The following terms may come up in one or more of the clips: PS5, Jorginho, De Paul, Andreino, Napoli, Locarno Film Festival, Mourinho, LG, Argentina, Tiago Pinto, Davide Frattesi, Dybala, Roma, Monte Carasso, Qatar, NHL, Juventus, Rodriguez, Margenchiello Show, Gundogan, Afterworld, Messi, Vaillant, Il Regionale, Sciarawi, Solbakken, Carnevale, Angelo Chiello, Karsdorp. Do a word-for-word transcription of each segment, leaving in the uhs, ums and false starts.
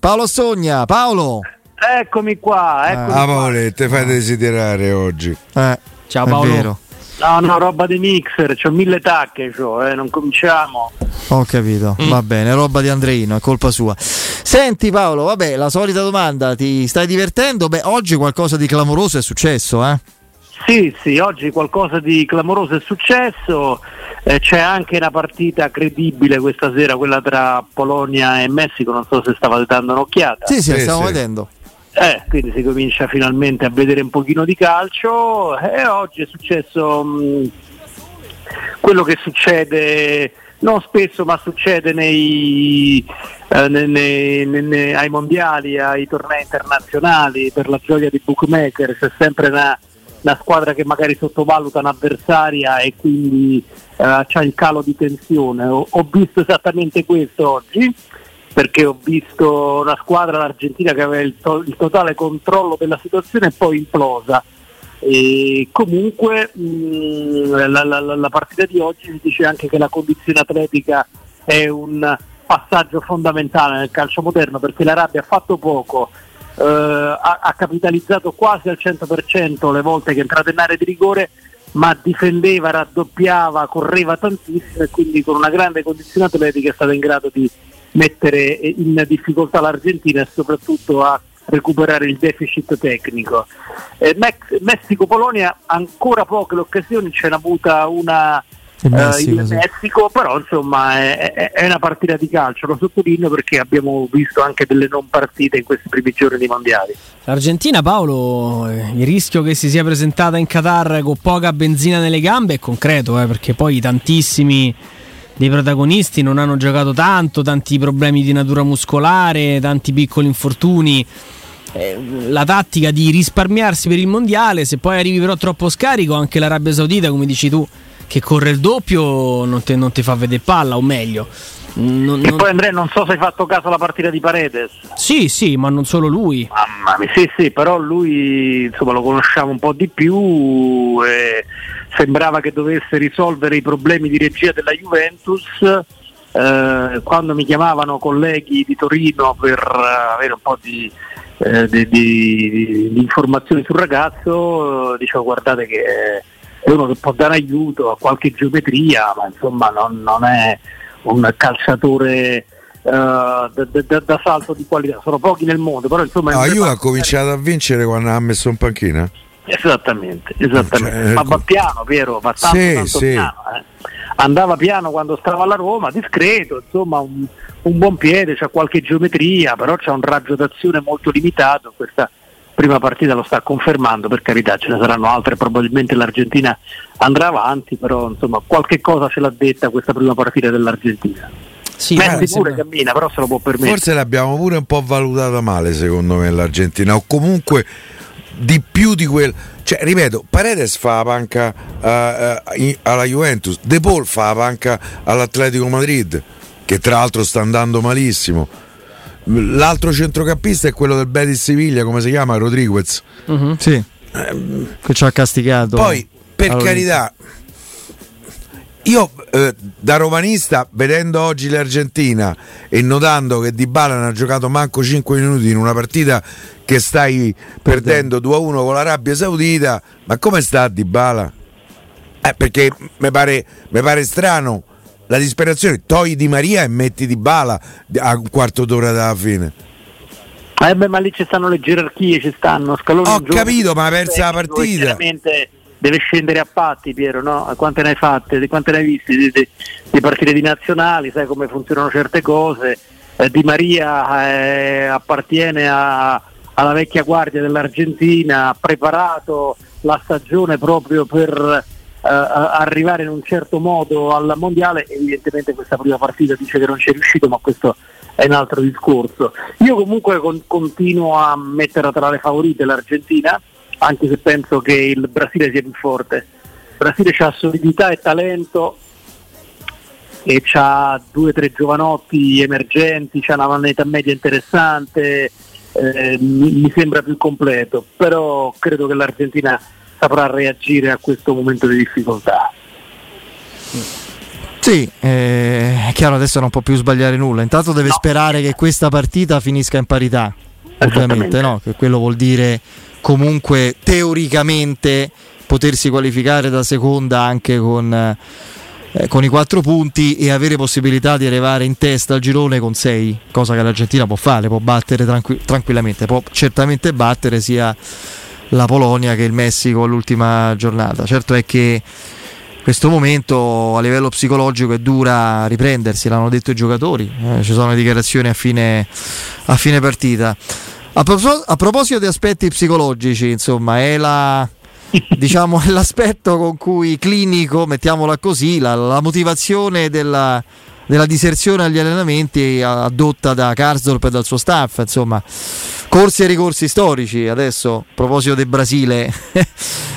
Paolo Sogna, Paolo! Eccomi qua, eccomi ah, qua. Amore, te fai desiderare oggi. Eh, ciao Paolo. È vero. No, no, roba di mixer, c'ho mille tacche, cioè, eh, non cominciamo. Ho capito, mm. va bene, roba di Andreino, è colpa sua. Senti Paolo, vabbè, la solita domanda, ti stai divertendo? Beh, oggi qualcosa di clamoroso è successo, eh? Sì, sì, oggi qualcosa di clamoroso è successo, eh, c'è anche una partita credibile questa sera, quella tra Polonia e Messico, non so se stavate dando un'occhiata. Sì, sì, eh, stiamo sì. vedendo. Eh, quindi si comincia finalmente a vedere un pochino di calcio e oggi è successo mh, quello che succede non spesso ma succede nei, eh, nei, nei, nei, ai mondiali, ai tornei internazionali, per la gioia dei bookmaker c'è sempre una la squadra che magari sottovaluta un'avversaria e quindi uh, c'ha il calo di tensione. Ho, ho visto esattamente questo oggi, perché ho visto una squadra, l'Argentina, che aveva il, to- il totale controllo della situazione e poi implosa. E comunque mh, la, la, la partita di oggi si dice anche che la condizione atletica è un passaggio fondamentale nel calcio moderno, perché l'Arabia ha fatto poco. Uh, ha, ha capitalizzato quasi al cento per cento le volte che è entrata in area di rigore, ma difendeva, raddoppiava, correva tantissimo e quindi con una grande condizione atletica è stata in grado di mettere in difficoltà l'Argentina e soprattutto a recuperare il deficit tecnico. eh, Messico-Polonia ancora poche le occasioni, ce n'ha avuta una il Messico, uh, il Messico sì. Però insomma è, è, è una partita di calcio, lo sottolineo perché abbiamo visto anche delle non partite in questi primi giorni dei mondiali. L'Argentina, Paolo, il rischio che si sia presentata in Qatar con poca benzina nelle gambe è concreto, eh, perché poi tantissimi dei protagonisti non hanno giocato tanto, tanti problemi di natura muscolare, tanti piccoli infortuni. La tattica di risparmiarsi per il mondiale, se poi arrivi però troppo scarico, anche l'Arabia Saudita, come dici tu, che corre il doppio, non ti non fa vedere palla, o meglio non, e non... poi Andrea, non so se hai fatto caso alla partita di Paredes. Sì, sì, ma non solo lui. Mamma mia, sì, sì, però lui insomma lo conosciamo un po' di più e sembrava che dovesse risolvere i problemi di regia della Juventus. Eh, quando mi chiamavano colleghi di Torino per avere un po' di eh, di, di, di informazioni sul ragazzo, dicevo guardate che è uno che può dare aiuto a qualche geometria, ma insomma non, non è un calciatore uh, da, da, da salto di qualità, sono pochi nel mondo, però insomma no, io ha cominciato a vincere quando ha messo in panchina. Esattamente, esattamente. Cioè, ma va piano, Piero, ma tanto, sì, tanto sì. piano, eh. Andava piano quando stava alla Roma, discreto, insomma un, un buon piede, c'ha qualche geometria, però c'ha un raggio d'azione molto limitato. Questa prima partita lo sta confermando, per carità, ce ne saranno altre, probabilmente l'Argentina andrà avanti, però insomma qualche cosa ce l'ha detta questa prima partita dell'Argentina. Sì, Messi pure cammina, però se lo può permettere. Forse l'abbiamo pure un po' valutata male, secondo me, l'Argentina, o comunque di più di quel, cioè ripeto, Paredes fa la panca uh, uh, alla Juventus, De Paul fa la panca all'Atletico Madrid, che tra l'altro sta andando malissimo. L'altro centrocampista è quello del Betis Siviglia, come si chiama? Rodriguez. Uh-huh. Sì. Eh, che ci ha castigato. Poi, per allora... carità, io eh, da romanista, vedendo oggi l'Argentina e notando che Dybala non ha giocato manco cinque minuti in una partita che stai perdendo due a uno con l'Arabia Saudita, ma come sta Dybala? Eh, perché mi pare, mi pare strano. La disperazione, togli Di Maria e metti Dybala a un quarto d'ora dalla fine. Eh beh, ma lì ci stanno le gerarchie, ci stanno scaloni. Ho capito, ma ha perso la partita. Chiaramente deve scendere a patti, Piero, no? Quante ne hai fatte? Quante ne hai viste di, di, di partite di nazionali? Sai come funzionano certe cose. Eh, Di Maria eh, appartiene a, alla vecchia guardia dell'Argentina, ha preparato la stagione proprio per Uh, arrivare in un certo modo al mondiale. Evidentemente questa prima partita dice che non c'è riuscito, ma questo è un altro discorso. Io comunque con, continuo a mettere tra le favorite l'Argentina, anche se penso che il Brasile sia più forte. Il Brasile c'ha solidità e talento e c'ha due o tre giovanotti emergenti, c'ha una vanità media interessante, eh, mi, mi sembra più completo, però credo che l'Argentina saprà reagire a questo momento di difficoltà. Sì, eh, è chiaro, adesso non può più sbagliare nulla. Intanto deve no. sperare che questa partita finisca in parità, ovviamente, no? Che quello vuol dire comunque teoricamente potersi qualificare da seconda anche con, eh, con i quattro punti e avere possibilità di arrivare in testa al girone con sei, cosa che l'Argentina può fare, può battere tranqu- tranquillamente, può certamente battere sia la Polonia che il Messico all'ultima giornata. Certo è che questo momento a livello psicologico è dura riprendersi, l'hanno detto i giocatori, eh, ci sono le dichiarazioni a fine, a fine partita. A, propos- a proposito di aspetti psicologici, insomma, è la, diciamo, è l'aspetto con cui clinico, mettiamola così, la, la motivazione della, della diserzione agli allenamenti adotta da Karsdorp e dal suo staff, insomma, corsi e ricorsi storici. Adesso, a proposito del Brasile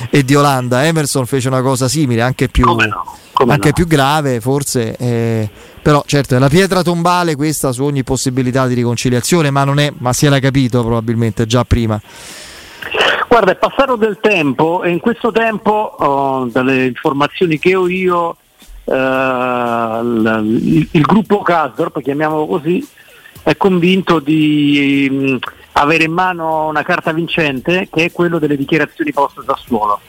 e di Olanda, Emerson fece una cosa simile, anche più, come no, come anche no. più grave forse, eh, però certo è la pietra tombale questa su ogni possibilità di riconciliazione, ma non è, ma si era capito probabilmente già prima. Guarda, è passato del tempo e in questo tempo, oh, dalle informazioni che ho io, Uh, il, il gruppo Karsdorp, chiamiamolo così, è convinto di um, avere in mano una carta vincente, che è quello delle dichiarazioni post Sassuolo,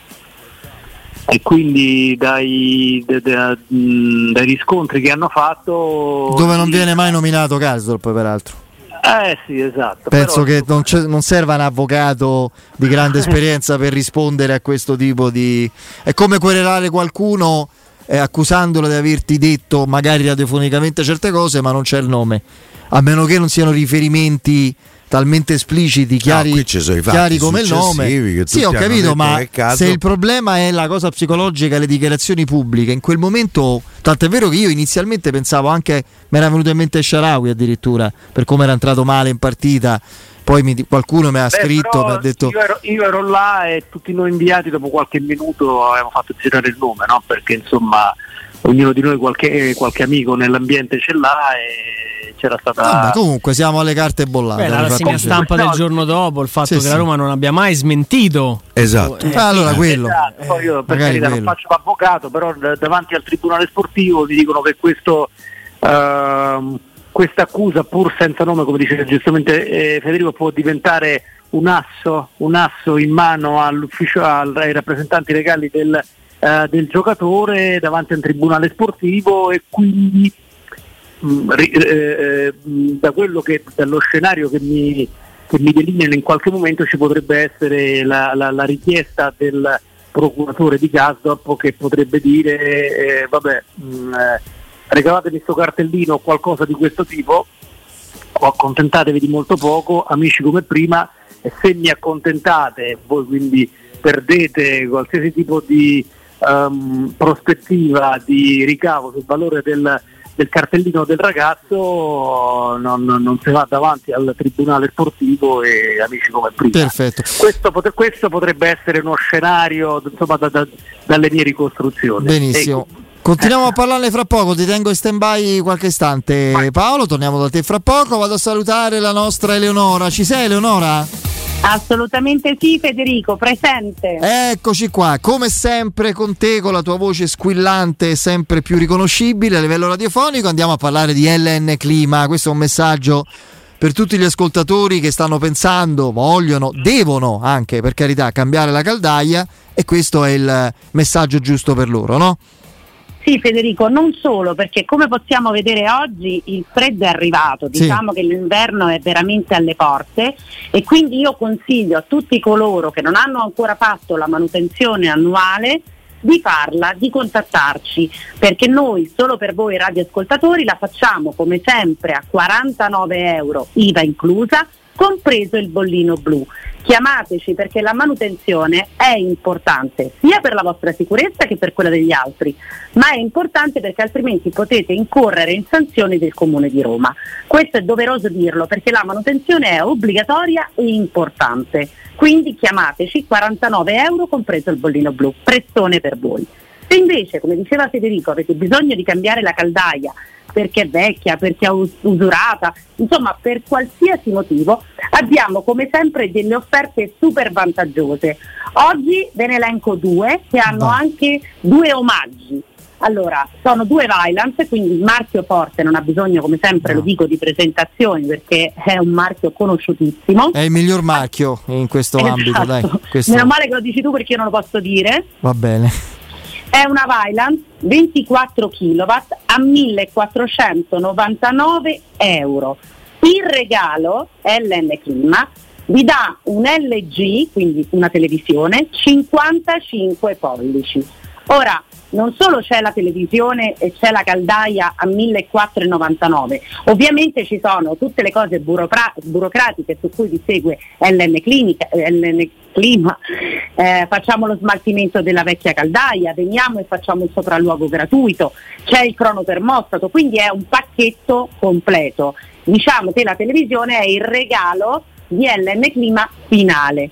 e quindi dai, de, de, de, dai riscontri che hanno fatto, dove non viene mai nominato Karsdorp peraltro. Eh sì, esatto. Penso però che non, non serva un avvocato di grande esperienza per rispondere a questo tipo di... È come querelare qualcuno Eh, accusandolo di averti detto magari radiofonicamente certe cose, ma non c'è il nome, a meno che non siano riferimenti talmente espliciti, chiari, no, chiari come il nome. Sì, ho capito, ma se il problema è la cosa psicologica, le dichiarazioni pubbliche in quel momento, tant'è vero che io inizialmente pensavo anche, mi era venuto in mente Sciarawi addirittura, per come era entrato male in partita. Poi mi, qualcuno mi ha Beh, scritto, mi ha detto io ero, io ero là e tutti noi inviati dopo qualche minuto avevamo fatto girare il nome, no? Perché insomma ognuno di noi qualche, qualche amico nell'ambiente ce l'ha e c'era stata... Ah, comunque siamo alle carte bollate. Beh, la rassegna stampa del giorno dopo, il fatto sì, che sì. la Roma non abbia mai smentito. Esatto. Eh, allora eh, quello. Esatto. Poi io per carità non faccio l'avvocato, però davanti al tribunale sportivo mi dicono che questo... Uh, questa accusa, pur senza nome, come dice giustamente eh, Federico, può diventare un asso, un asso in mano all'ufficio, ai rappresentanti legali del, eh, del giocatore davanti a un tribunale sportivo, e quindi mh, eh, da quello che, dallo scenario che mi, che mi delineano, in qualche momento ci potrebbe essere la, la, la richiesta del procuratore di Karsdorp, che potrebbe dire eh, vabbè mh, regalatevi sto cartellino o qualcosa di questo tipo, o accontentatevi di molto poco, amici come prima, e se mi accontentate voi quindi perdete qualsiasi tipo di um, prospettiva di ricavo sul valore del, del cartellino del ragazzo, non, non si va davanti al tribunale sportivo e amici come prima. Perfetto. Questo, pot- questo potrebbe essere uno scenario, insomma, da, da, dalle mie ricostruzioni. Benissimo. E, continuiamo a parlarne fra poco, ti tengo in stand by qualche istante Paolo, torniamo da te fra poco. Vado a salutare la nostra Eleonora. Ci sei, Eleonora? Assolutamente sì, Federico, presente. Eccoci qua, come sempre con te, con la tua voce squillante e sempre più riconoscibile a livello radiofonico. Andiamo a parlare di L N Clima. Questo è un messaggio per tutti gli ascoltatori che stanno pensando, vogliono, devono anche, per carità, cambiare la caldaia, e questo è il messaggio giusto per loro, no? Sì, Federico, non solo, perché come possiamo vedere oggi il freddo è arrivato, diciamo sì. che l'inverno è veramente alle porte, e quindi io consiglio a tutti coloro che non hanno ancora fatto la manutenzione annuale di farla, di contattarci, perché noi solo per voi radioascoltatori la facciamo come sempre a quarantanove euro I V A inclusa, compreso il bollino blu. Chiamateci, perché la manutenzione è importante sia per la vostra sicurezza che per quella degli altri, ma è importante perché altrimenti potete incorrere in sanzioni del Comune di Roma. Questo è doveroso dirlo, perché la manutenzione è obbligatoria e importante. Quindi chiamateci, quarantanove euro compreso il bollino blu, prestone per voi. Se invece, come diceva Federico, avete bisogno di cambiare la caldaia perché è vecchia, perché è usurata, insomma per qualsiasi motivo, abbiamo come sempre delle offerte super vantaggiose. Oggi ve ne elenco due che hanno anche due omaggi Allora, sono due Vaillant, quindi il marchio forte non ha bisogno, come sempre, no. lo dico, di presentazioni, perché è un marchio conosciutissimo. È il miglior marchio in questo esatto. ambito, dai. Questo... Meno male che lo dici tu, perché io non lo posso dire. Va bene. È una Vaillant ventiquattro chilowatt a millequattrocentonovantanove euro. Il regalo, L N Clima, vi dà un L G, quindi una televisione, cinquantacinque pollici. Ora, non solo c'è la televisione e c'è la caldaia a millequattrocentonovantanove, ovviamente ci sono tutte le cose burocra- burocratiche su cui vi segue L N, Clinica, L N Clima, eh, facciamo lo smaltimento della vecchia caldaia, veniamo e facciamo il sopralluogo gratuito, c'è il cronotermostato, quindi è un pacchetto completo. Diciamo che la televisione è il regalo di L N Clima finale.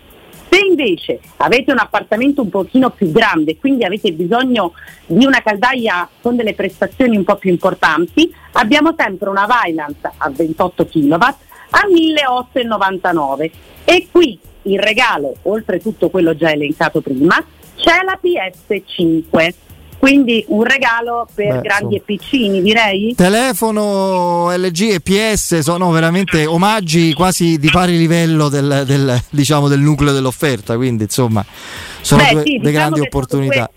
Se invece avete un appartamento un pochino più grande, quindi avete bisogno di una caldaia con delle prestazioni un po' più importanti, abbiamo sempre una Vaillant a ventotto chilowatt a milleottocentonovantanove. E qui il regalo, oltretutto quello già elencato prima, c'è la P S cinque. Quindi un regalo per Beh, grandi so. e piccini, direi. Telefono, L G e P S sono veramente omaggi quasi di pari livello del, del, diciamo, del nucleo dell'offerta, quindi insomma sono Beh, due, sì, delle diciamo grandi opportunità.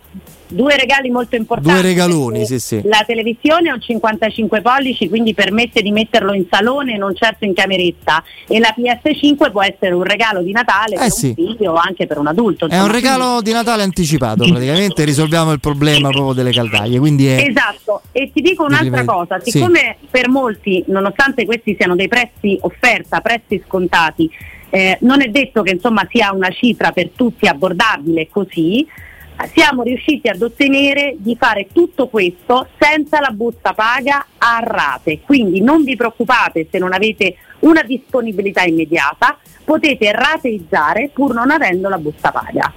Due regali molto importanti. Due regaloni, sì, sì. La televisione è un cinquantacinque pollici, quindi permette di metterlo in salone, non certo in cameretta. E la P S cinque può essere un regalo di Natale eh per sì. un figlio o anche per un adulto. Insomma. È un regalo di Natale anticipato, praticamente risolviamo il problema proprio delle caldaie. Quindi è esatto. E ti dico un'altra prima... cosa: siccome sì. per molti, nonostante questi siano dei prezzi offerta, prezzi scontati, eh, non è detto che insomma sia una cifra per tutti abbordabile così. Siamo riusciti ad ottenere di fare tutto questo senza la busta paga a rate, quindi non vi preoccupate se non avete una disponibilità immediata, potete rateizzare pur non avendo la busta paga.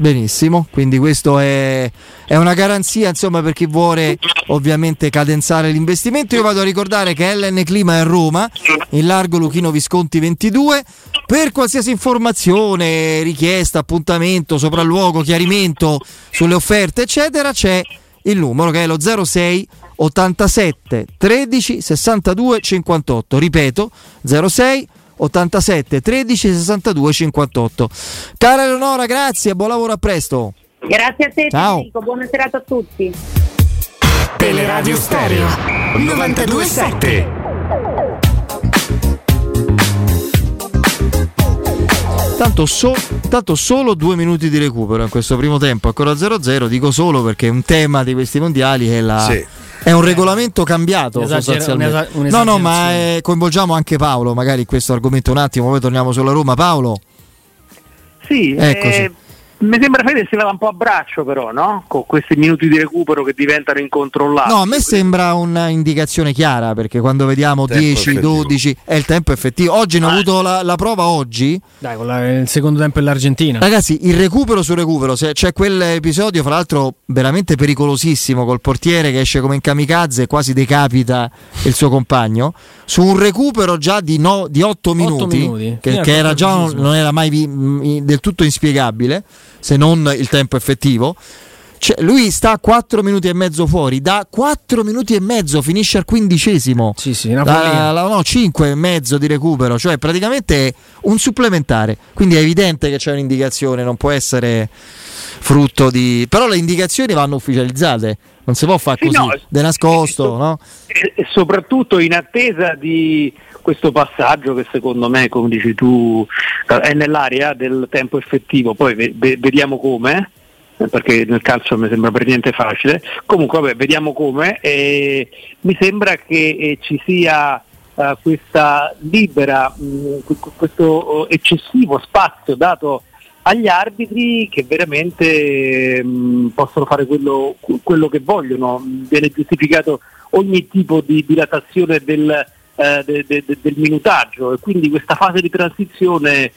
Benissimo, quindi questo è, è una garanzia insomma per chi vuole ovviamente cadenzare l'investimento. Io vado a ricordare che L N Clima è a Roma, in largo Luchino Visconti ventidue. Per qualsiasi informazione, richiesta, appuntamento, sopralluogo, chiarimento sulle offerte eccetera, c'è il numero che è lo zero sei ottantasette tredici sessantadue cinquantotto, ripeto zero sei ottantasette tredici sessantadue cinquantotto. Cara Eleonora, grazie, buon lavoro, a presto. Grazie a te, Federico, buona serata a tutti. Teleradio Stereo novantadue sette. Tanto, so, tanto solo due minuti di recupero in questo primo tempo, ancora zero zero, dico solo perché un tema di questi mondiali è la... Sì. È un regolamento cambiato esagero, sostanzialmente. No, no, ma eh, coinvolgiamo anche Paolo, magari questo argomento un attimo, poi torniamo sulla Roma. Paolo? Sì, eh, mi sembra che si vada un po' a braccio però, no? Con questi minuti di recupero che diventano incontrollabili. No, a me sembra un'indicazione chiara, perché quando vediamo dieci, dodici è il tempo effettivo. Oggi ne ho ah. avuto la, la prova oggi. Dai, con la, il secondo tempo è l'Argentina. Ragazzi, il recupero su recupero, c'è cioè quell'episodio, fra l'altro, veramente pericolosissimo, col portiere che esce come in kamikaze e quasi decapita il suo compagno, su un recupero già di, no, di otto minuti, minuti, che, che era già non, non era mai vi, del tutto inspiegabile, se non il tempo effettivo. Cioè, lui sta a quattro minuti e mezzo fuori, da quattro minuti e mezzo finisce al quindicesimo, sì, sì, una da, la, no, cinque e mezzo di recupero, cioè praticamente un supplementare, quindi è evidente che c'è un'indicazione, non può essere frutto di... però le indicazioni vanno ufficializzate, non si può fare sì, così, no, de nascosto, e so- no? E soprattutto in attesa di questo passaggio che secondo me, come dici tu, è nell'area del tempo effettivo, poi ve- ve- vediamo come, perché nel calcio mi sembra per niente facile. Comunque vabbè, vediamo come, eh, mi sembra che eh, ci sia eh, questa libera mh, questo eccessivo spazio dato agli arbitri, che veramente mh, possono fare quello, quello che vogliono. Viene giustificato ogni tipo di dilatazione del, eh, de, de, de, del minutaggio, e quindi questa fase di transizione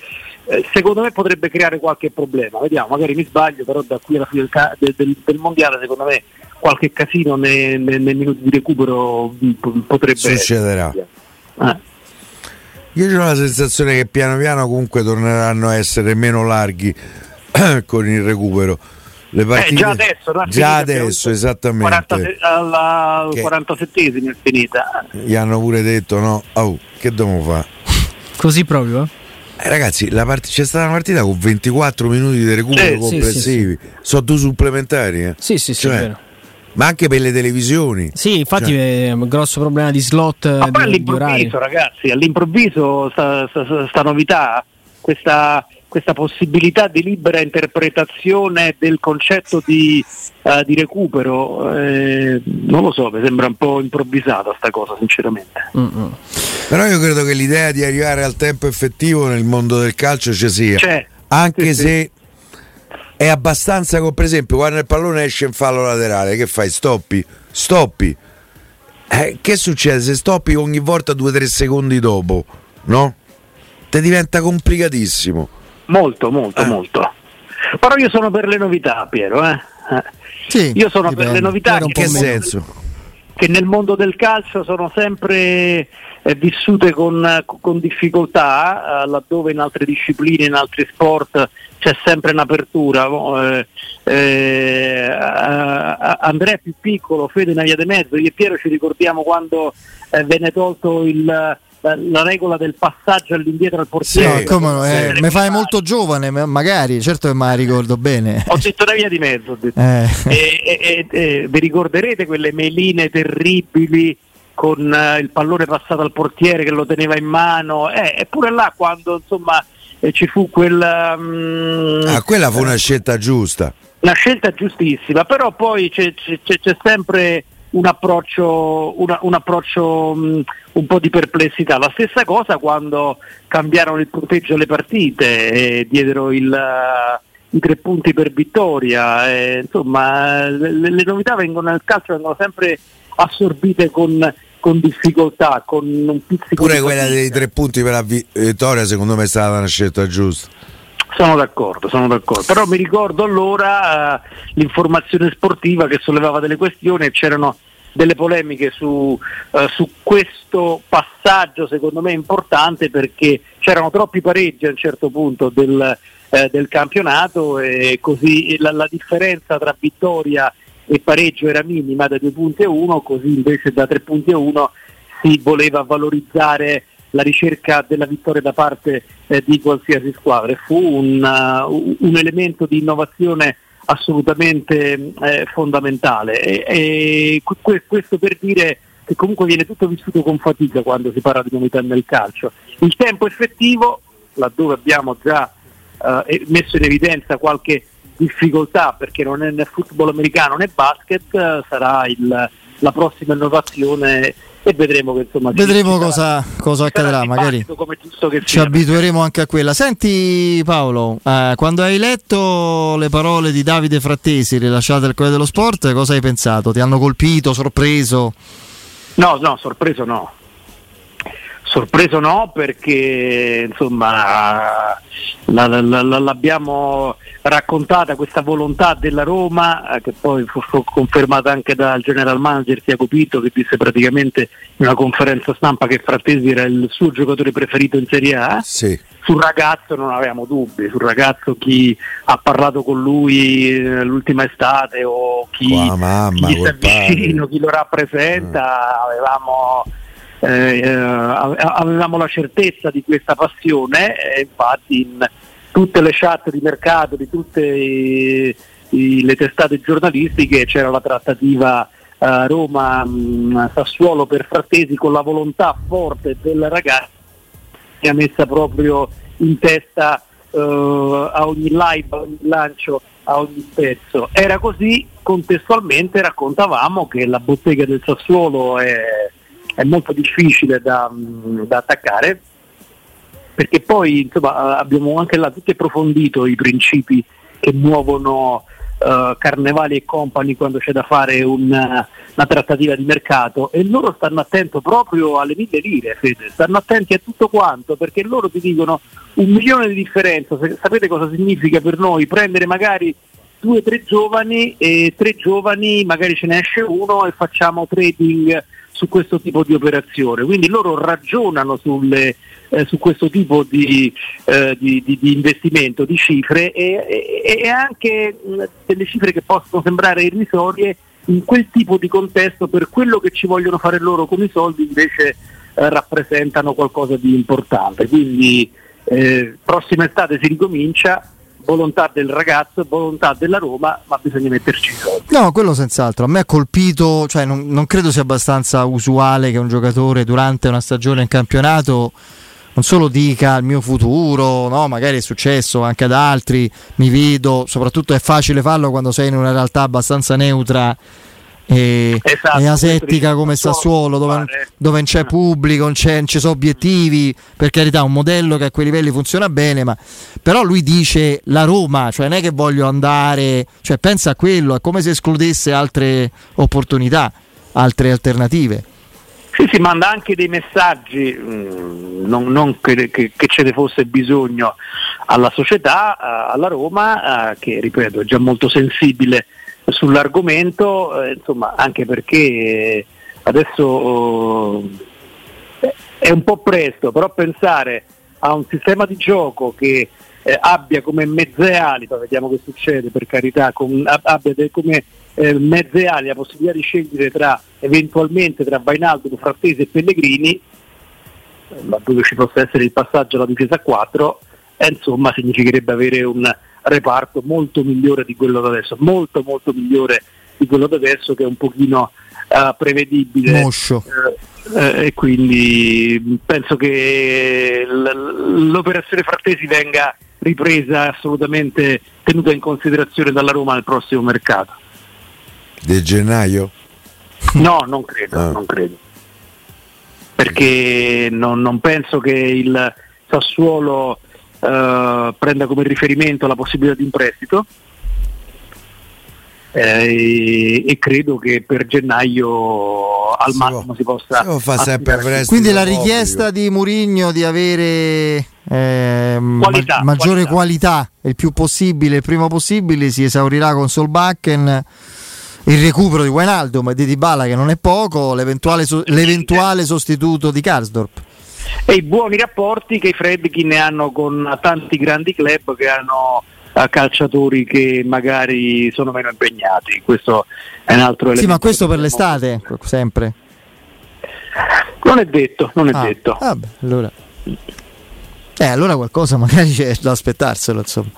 secondo me potrebbe creare qualche problema. Vediamo, magari mi sbaglio, però da qui alla fine del, del, del mondiale secondo me qualche casino nei, nei, nei minuti di recupero potrebbe succederà. Eh. Io ho la sensazione che piano piano comunque torneranno a essere meno larghi con il recupero. le partite eh, già adesso, già adesso esattamente quarantasei, alla quarantasettesima è finita, gli hanno pure detto no, oh, che dobbiamo fare così proprio eh? Eh, ragazzi, la part- c'è stata una partita con ventiquattro minuti di recupero eh, complessivi, sì, sì, sono due supplementari eh? sì sì sì cioè, vero. Ma anche per le televisioni. Sì, infatti cioè. È un grosso problema di slot. Ma poi all'improvviso, ragazzi, all'improvviso sta, sta, sta novità, questa, questa possibilità di libera interpretazione del concetto di, uh, di recupero, eh, non lo so, mi sembra un po' improvvisata sta cosa, sinceramente. Mm-mm. Però io credo che l'idea di arrivare al tempo effettivo nel mondo del calcio ci sia, c'è. Anche sì, se... Sì. È abbastanza, con, per esempio, quando il pallone esce in fallo laterale, che fai? Stoppi, stoppi. Eh, che succede se stoppi ogni volta due o tre secondi dopo? No? Te diventa complicatissimo. Molto, molto, eh. molto. Però io sono per le novità, Piero. Eh? Sì, io sono dipende. per le novità. In che senso? Mondo, che nel mondo del calcio sono sempre eh, vissute con, con difficoltà, eh, laddove in altre discipline, in altri sport c'è sempre un'apertura. Eh, eh, Andrea è più piccolo, Fede una via di mezzo, io e Piero ci ricordiamo quando eh, venne tolto il, la, la regola del passaggio all'indietro al portiere. Sì, come no, eh, mi fai molto giovane, magari, certo che me la ricordo bene. Ho detto una via di mezzo, ho detto. Eh. E, e, e, vi ricorderete quelle meline terribili con eh, il pallone passato al portiere che lo teneva in mano, eh, eppure là quando insomma... E ci fu quella um, ah, quella fu una scelta giusta, una scelta giustissima, però poi c'è, c'è, c'è sempre un approccio una, un approccio um, un po' di perplessità. La stessa cosa quando cambiarono il punteggio alle partite e diedero il, uh, i tre punti per vittoria, e, insomma le, le novità vengono nel calcio vengono sempre assorbite con con difficoltà, con un pizzico pure quella fatica. Dei tre punti per la vittoria secondo me è stata una scelta giusta, sono d'accordo, sono d'accordo però mi ricordo allora uh, l'informazione sportiva che sollevava delle questioni e c'erano delle polemiche su, uh, su questo passaggio secondo me importante, perché c'erano troppi pareggi a un certo punto del, uh, del campionato e così la, la differenza tra vittoria e pareggio era minima, da due punti e uno, così invece da tre punti e uno si voleva valorizzare la ricerca della vittoria da parte eh, di qualsiasi squadra. E fu un, uh, un elemento di innovazione assolutamente eh, fondamentale e, e que- questo per dire che comunque viene tutto vissuto con fatica quando si parla di novità nel calcio. Il tempo effettivo, laddove abbiamo già uh, messo in evidenza qualche difficoltà, perché non è né football americano né basket, sarà il, la prossima innovazione e vedremo che insomma vedremo cosa, cosa accadrà, magari che ci abitueremo anche a quella. Senti Paolo, eh, quando hai letto le parole di Davide Frattesi rilasciate al Corriere dello Sport, cosa hai pensato? Ti hanno colpito, sorpreso? No, no, sorpreso no. Sorpreso no, perché insomma la, la, la, l'abbiamo raccontata questa volontà della Roma, che poi fu, fu confermata anche dal general manager Tiago Pinto, che disse praticamente in una conferenza stampa che Frattesi era il suo giocatore preferito in Serie A. Sì. Sul ragazzo non avevamo dubbi, sul ragazzo chi ha parlato con lui l'ultima estate o chi, mamma, chi sta vicino, chi lo rappresenta, avevamo... Eh, eh, avevamo la certezza di questa passione e eh, infatti in tutte le chat di mercato di tutte i, i, le testate giornalistiche c'era la trattativa eh, Roma mh, Sassuolo per Frattesi, con la volontà forte del ragazzo che ha messa proprio in testa eh, a ogni live, a ogni lancio, a ogni pezzo. Era così, contestualmente raccontavamo che la bottega del Sassuolo è è molto difficile da, da attaccare, perché poi insomma abbiamo anche là tutti approfondito i principi che muovono uh, Carnevale e compagni quando c'è da fare una, una trattativa di mercato, e loro stanno attenti proprio alle mille lire, Fede. Stanno attenti a tutto quanto, perché loro ti dicono un milione di differenza. Sapete cosa significa per noi prendere magari due o tre giovani e tre giovani magari ce ne esce uno e facciamo trading su questo tipo di operazione. Quindi loro ragionano sulle, eh, su questo tipo di, eh, di, di, di investimento, di cifre e, e, e anche mh, delle cifre che possono sembrare irrisorie in quel tipo di contesto, per quello che ci vogliono fare loro con i soldi invece eh, rappresentano qualcosa di importante. Quindi eh, prossima estate si ricomincia, volontà del ragazzo, volontà della Roma, ma bisogna metterci i soldi. No, quello senz'altro. A me ha colpito, cioè non, non credo sia abbastanza usuale che un giocatore durante una stagione in campionato non solo dica il mio futuro, no, magari è successo anche ad altri, mi vedo, soprattutto è facile farlo quando sei in una realtà abbastanza neutra e, esatto, e asettica come Sassuolo, dove, dove non c'è pubblico, non, c'è, non ci sono obiettivi, per carità, un modello che a quei livelli funziona bene, ma però lui dice la Roma, cioè non è che voglio andare, cioè pensa a quello, è come se escludesse altre opportunità, altre alternative. Sì, sì, manda anche dei messaggi, mh, non, non che, che, che ce ne fosse bisogno alla società, uh, alla Roma, uh, che ripeto è già molto sensibile sull'argomento, uh, insomma, anche perché adesso uh, è un po' presto, però pensare a un sistema di gioco che eh, abbia come mezze ali, vediamo che succede per carità, con, abbia de, come Eh, mezze ali la possibilità di scegliere tra eventualmente tra Guainaldo, Frattesi e Pellegrini, laddove ci possa essere il passaggio alla difesa a quattro, eh, insomma significherebbe avere un reparto molto migliore di quello da adesso, molto molto migliore di quello da adesso, che è un pochino eh, prevedibile, moscio. Eh, eh, e quindi penso che l- l'operazione Frattesi venga ripresa, assolutamente tenuta in considerazione dalla Roma nel prossimo mercato. Del gennaio? No, non credo, ah. non credo. Perché non, non penso che il Sassuolo eh, prenda come riferimento la possibilità di un prestito eh, e credo che per gennaio al si massimo può, si possa si fare. Quindi la richiesta obbligo. Di Mourinho di avere eh, qualità, ma- maggiore qualità. qualità il più possibile, il prima possibile, si esaurirà con Solbakken, il recupero di Guainaldo e di Dybala, che non è poco, l'eventuale, so- l'eventuale sostituto di Karsdorp e i buoni rapporti che i Fredkin ne hanno con tanti grandi club che hanno calciatori che magari sono meno impegnati. Questo è un altro elemento. Sì, ma questo per l'estate sempre? Non è detto, non è ah, detto. Vabbè, allora. Eh, allora qualcosa magari c'è da aspettarselo, insomma.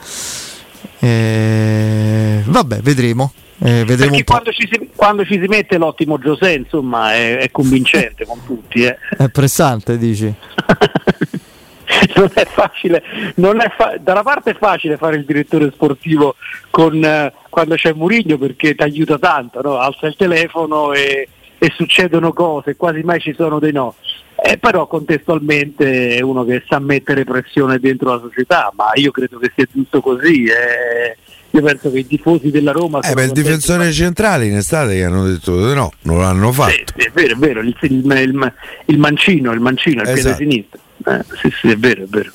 Eh, vabbè, vedremo. Eh, vedremo perché quando ci, si, quando ci si mette l'ottimo José, insomma è, è convincente con tutti eh. È pressante, dici? Non è facile, non è fa- da una parte è facile fare il direttore sportivo con, eh, quando c'è Mourinho, perché ti aiuta tanto, no? Alza il telefono e, e succedono cose, quasi mai ci sono dei no, eh, però contestualmente è uno che sa mettere pressione dentro la società, ma io credo che sia giusto così eh. Io penso che i tifosi della Roma eh, per il difensore ma... centrale in estate che hanno detto no, non l'hanno fatto. Sì, sì, è vero, è vero, il, il, il, il mancino, il mancino, il esatto. Piede sinistro. Eh, sì, sì, è vero, è vero.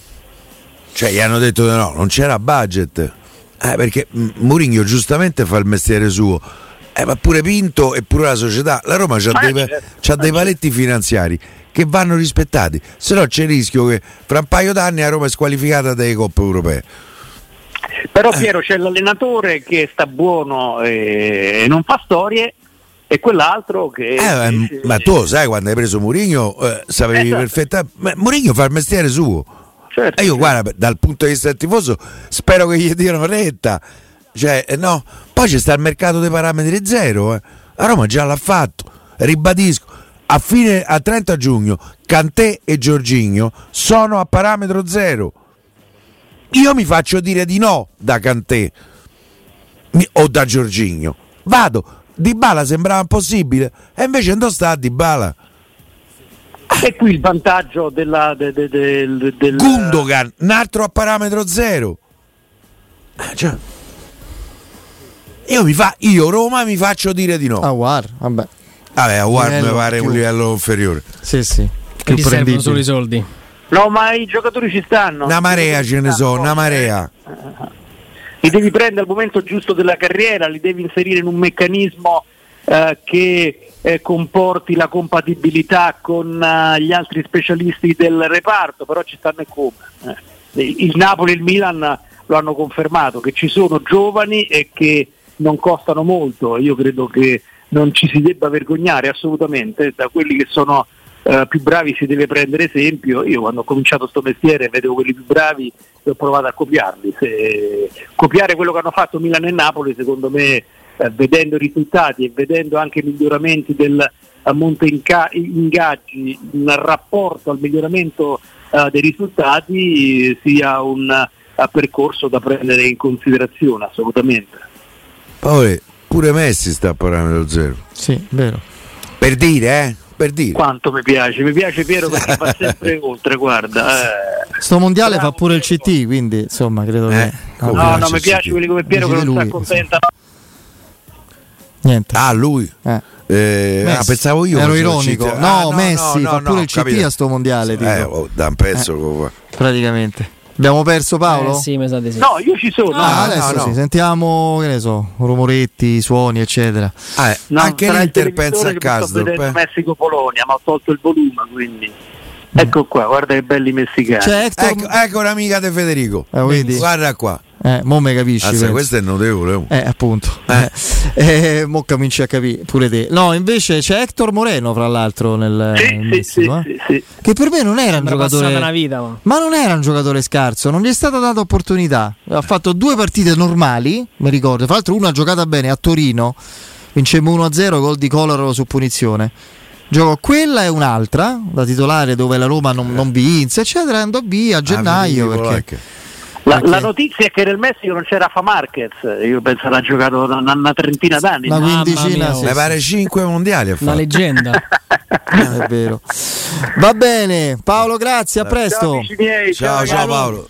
Cioè gli hanno detto no, non c'era budget. Eh, perché Mourinho giustamente fa il mestiere suo. Eh, ma pure Pinto e pure la società, la Roma c'ha, dei, certo, c'ha dei paletti finanziari che vanno rispettati, se no c'è il rischio che fra un paio d'anni la Roma è squalificata dalle coppe europee. Però Piero, c'è l'allenatore che sta buono e non fa storie e quell'altro che... Eh, ma tu lo sai, quando hai preso Mourinho eh, sapevi esatto. perfettamente... Mourinho fa il mestiere suo. Certo, e io certo. guarda, dal punto di vista del tifoso spero che gli diano retta. Cioè, no. Poi c'è sta il mercato dei parametri zero. Eh. La Roma già l'ha fatto. Ribadisco, a fine a trenta giugno Kanté e Jorginho sono a parametro zero. Io mi faccio dire di no da Kanté o da Jorginho. Vado. Dybala sembrava impossibile e invece non sta Dybala. E qui il vantaggio della de, de, de, de, del Gundogan, un altro a parametro zero. Cioè, io mi fa io Roma mi faccio dire di no. Awar, vabbè. Vabbè, Awar mi pare più... un livello inferiore. Sì, sì. Che ti servono solo i soldi. No, ma i giocatori ci stanno. Una marea ce ne sono, una marea. li devi prendere al momento giusto della carriera, li devi inserire in un meccanismo eh, che eh, comporti la compatibilità con eh, gli altri specialisti del reparto, però ci stanno e come. Eh. Il Napoli e il Milan lo hanno confermato, che ci sono giovani e che non costano molto. Io credo che non ci si debba vergognare assolutamente, da quelli che sono eh, più bravi si deve prendere esempio. Io quando ho cominciato sto mestiere vedevo quelli più bravi e ho provato a copiarli. Se, copiare quello che hanno fatto Milan e Napoli, secondo me, eh, vedendo i risultati e vedendo anche i miglioramenti del monte inca- ingaggi in rapporto al miglioramento eh, dei risultati, eh, sia un eh, percorso da prendere in considerazione assolutamente. Poi pure Messi sta parlando dello zero. Sì, vero. Per dire, eh? Per dire. Quanto mi piace, mi piace Piero perché fa sempre oltre, guarda. Eh. Sto mondiale Bravo, fa pure Piero. Il C T, quindi insomma credo eh. che... No, no, no, mi piace quelli come Piero che non lui, sta contenta. Niente. Ah, lui? Eh. Eh, ah, pensavo io ero ironico. C T. No, ah, no, Messi no, no, fa pure no, il C T capito. A sto mondiale. Tipo. Eh, oh, da un pezzo. Eh. Praticamente. Abbiamo perso Paolo? Eh, sì, mi sa di sì. No, io ci sono. Ah, no, adesso no, sì, no. Sentiamo, che ne so, rumoretti, suoni, eccetera. Ah, eh. no, anche l'Inter pensa a Karsdorp. Eh. Messico Polonia, ma ho tolto il volume, quindi. Mm. Ecco qua, guarda che belli messicani. Cioè, Hector... ecco, ecco un'amica di Federico. Eh, guarda qua. Eh, mo me capisci. Anzi, questo è notevole. Oh. Eh, appunto. Eh. Eh, eh, mo cominci a capire pure te. No, invece c'è Hector Moreno, fra l'altro, nel, sì, nel Messico, sì, eh? sì, sì. Che per me non era un giocatore una vita, ma. ma non era un giocatore scarso, non gli è stata data opportunità. Ha fatto due partite normali, mi ricordo. Fra l'altro, una ha giocata bene a Torino, vincemmo uno a zero, gol di Collaro su punizione. Giocò quella e un'altra da titolare dove la Roma non, non vinse, eccetera. Andò via a gennaio ah, perché La, la notizia è che nel Messico non c'era Famarquez, io penso l'ha giocato una, una trentina d'anni, una quindicina, mi pare cinque mondiali ha fatto. Una leggenda. È vero. Va bene Paolo, grazie, a presto. Ciao amici miei, ciao, ciao Paolo. Ciao Paolo.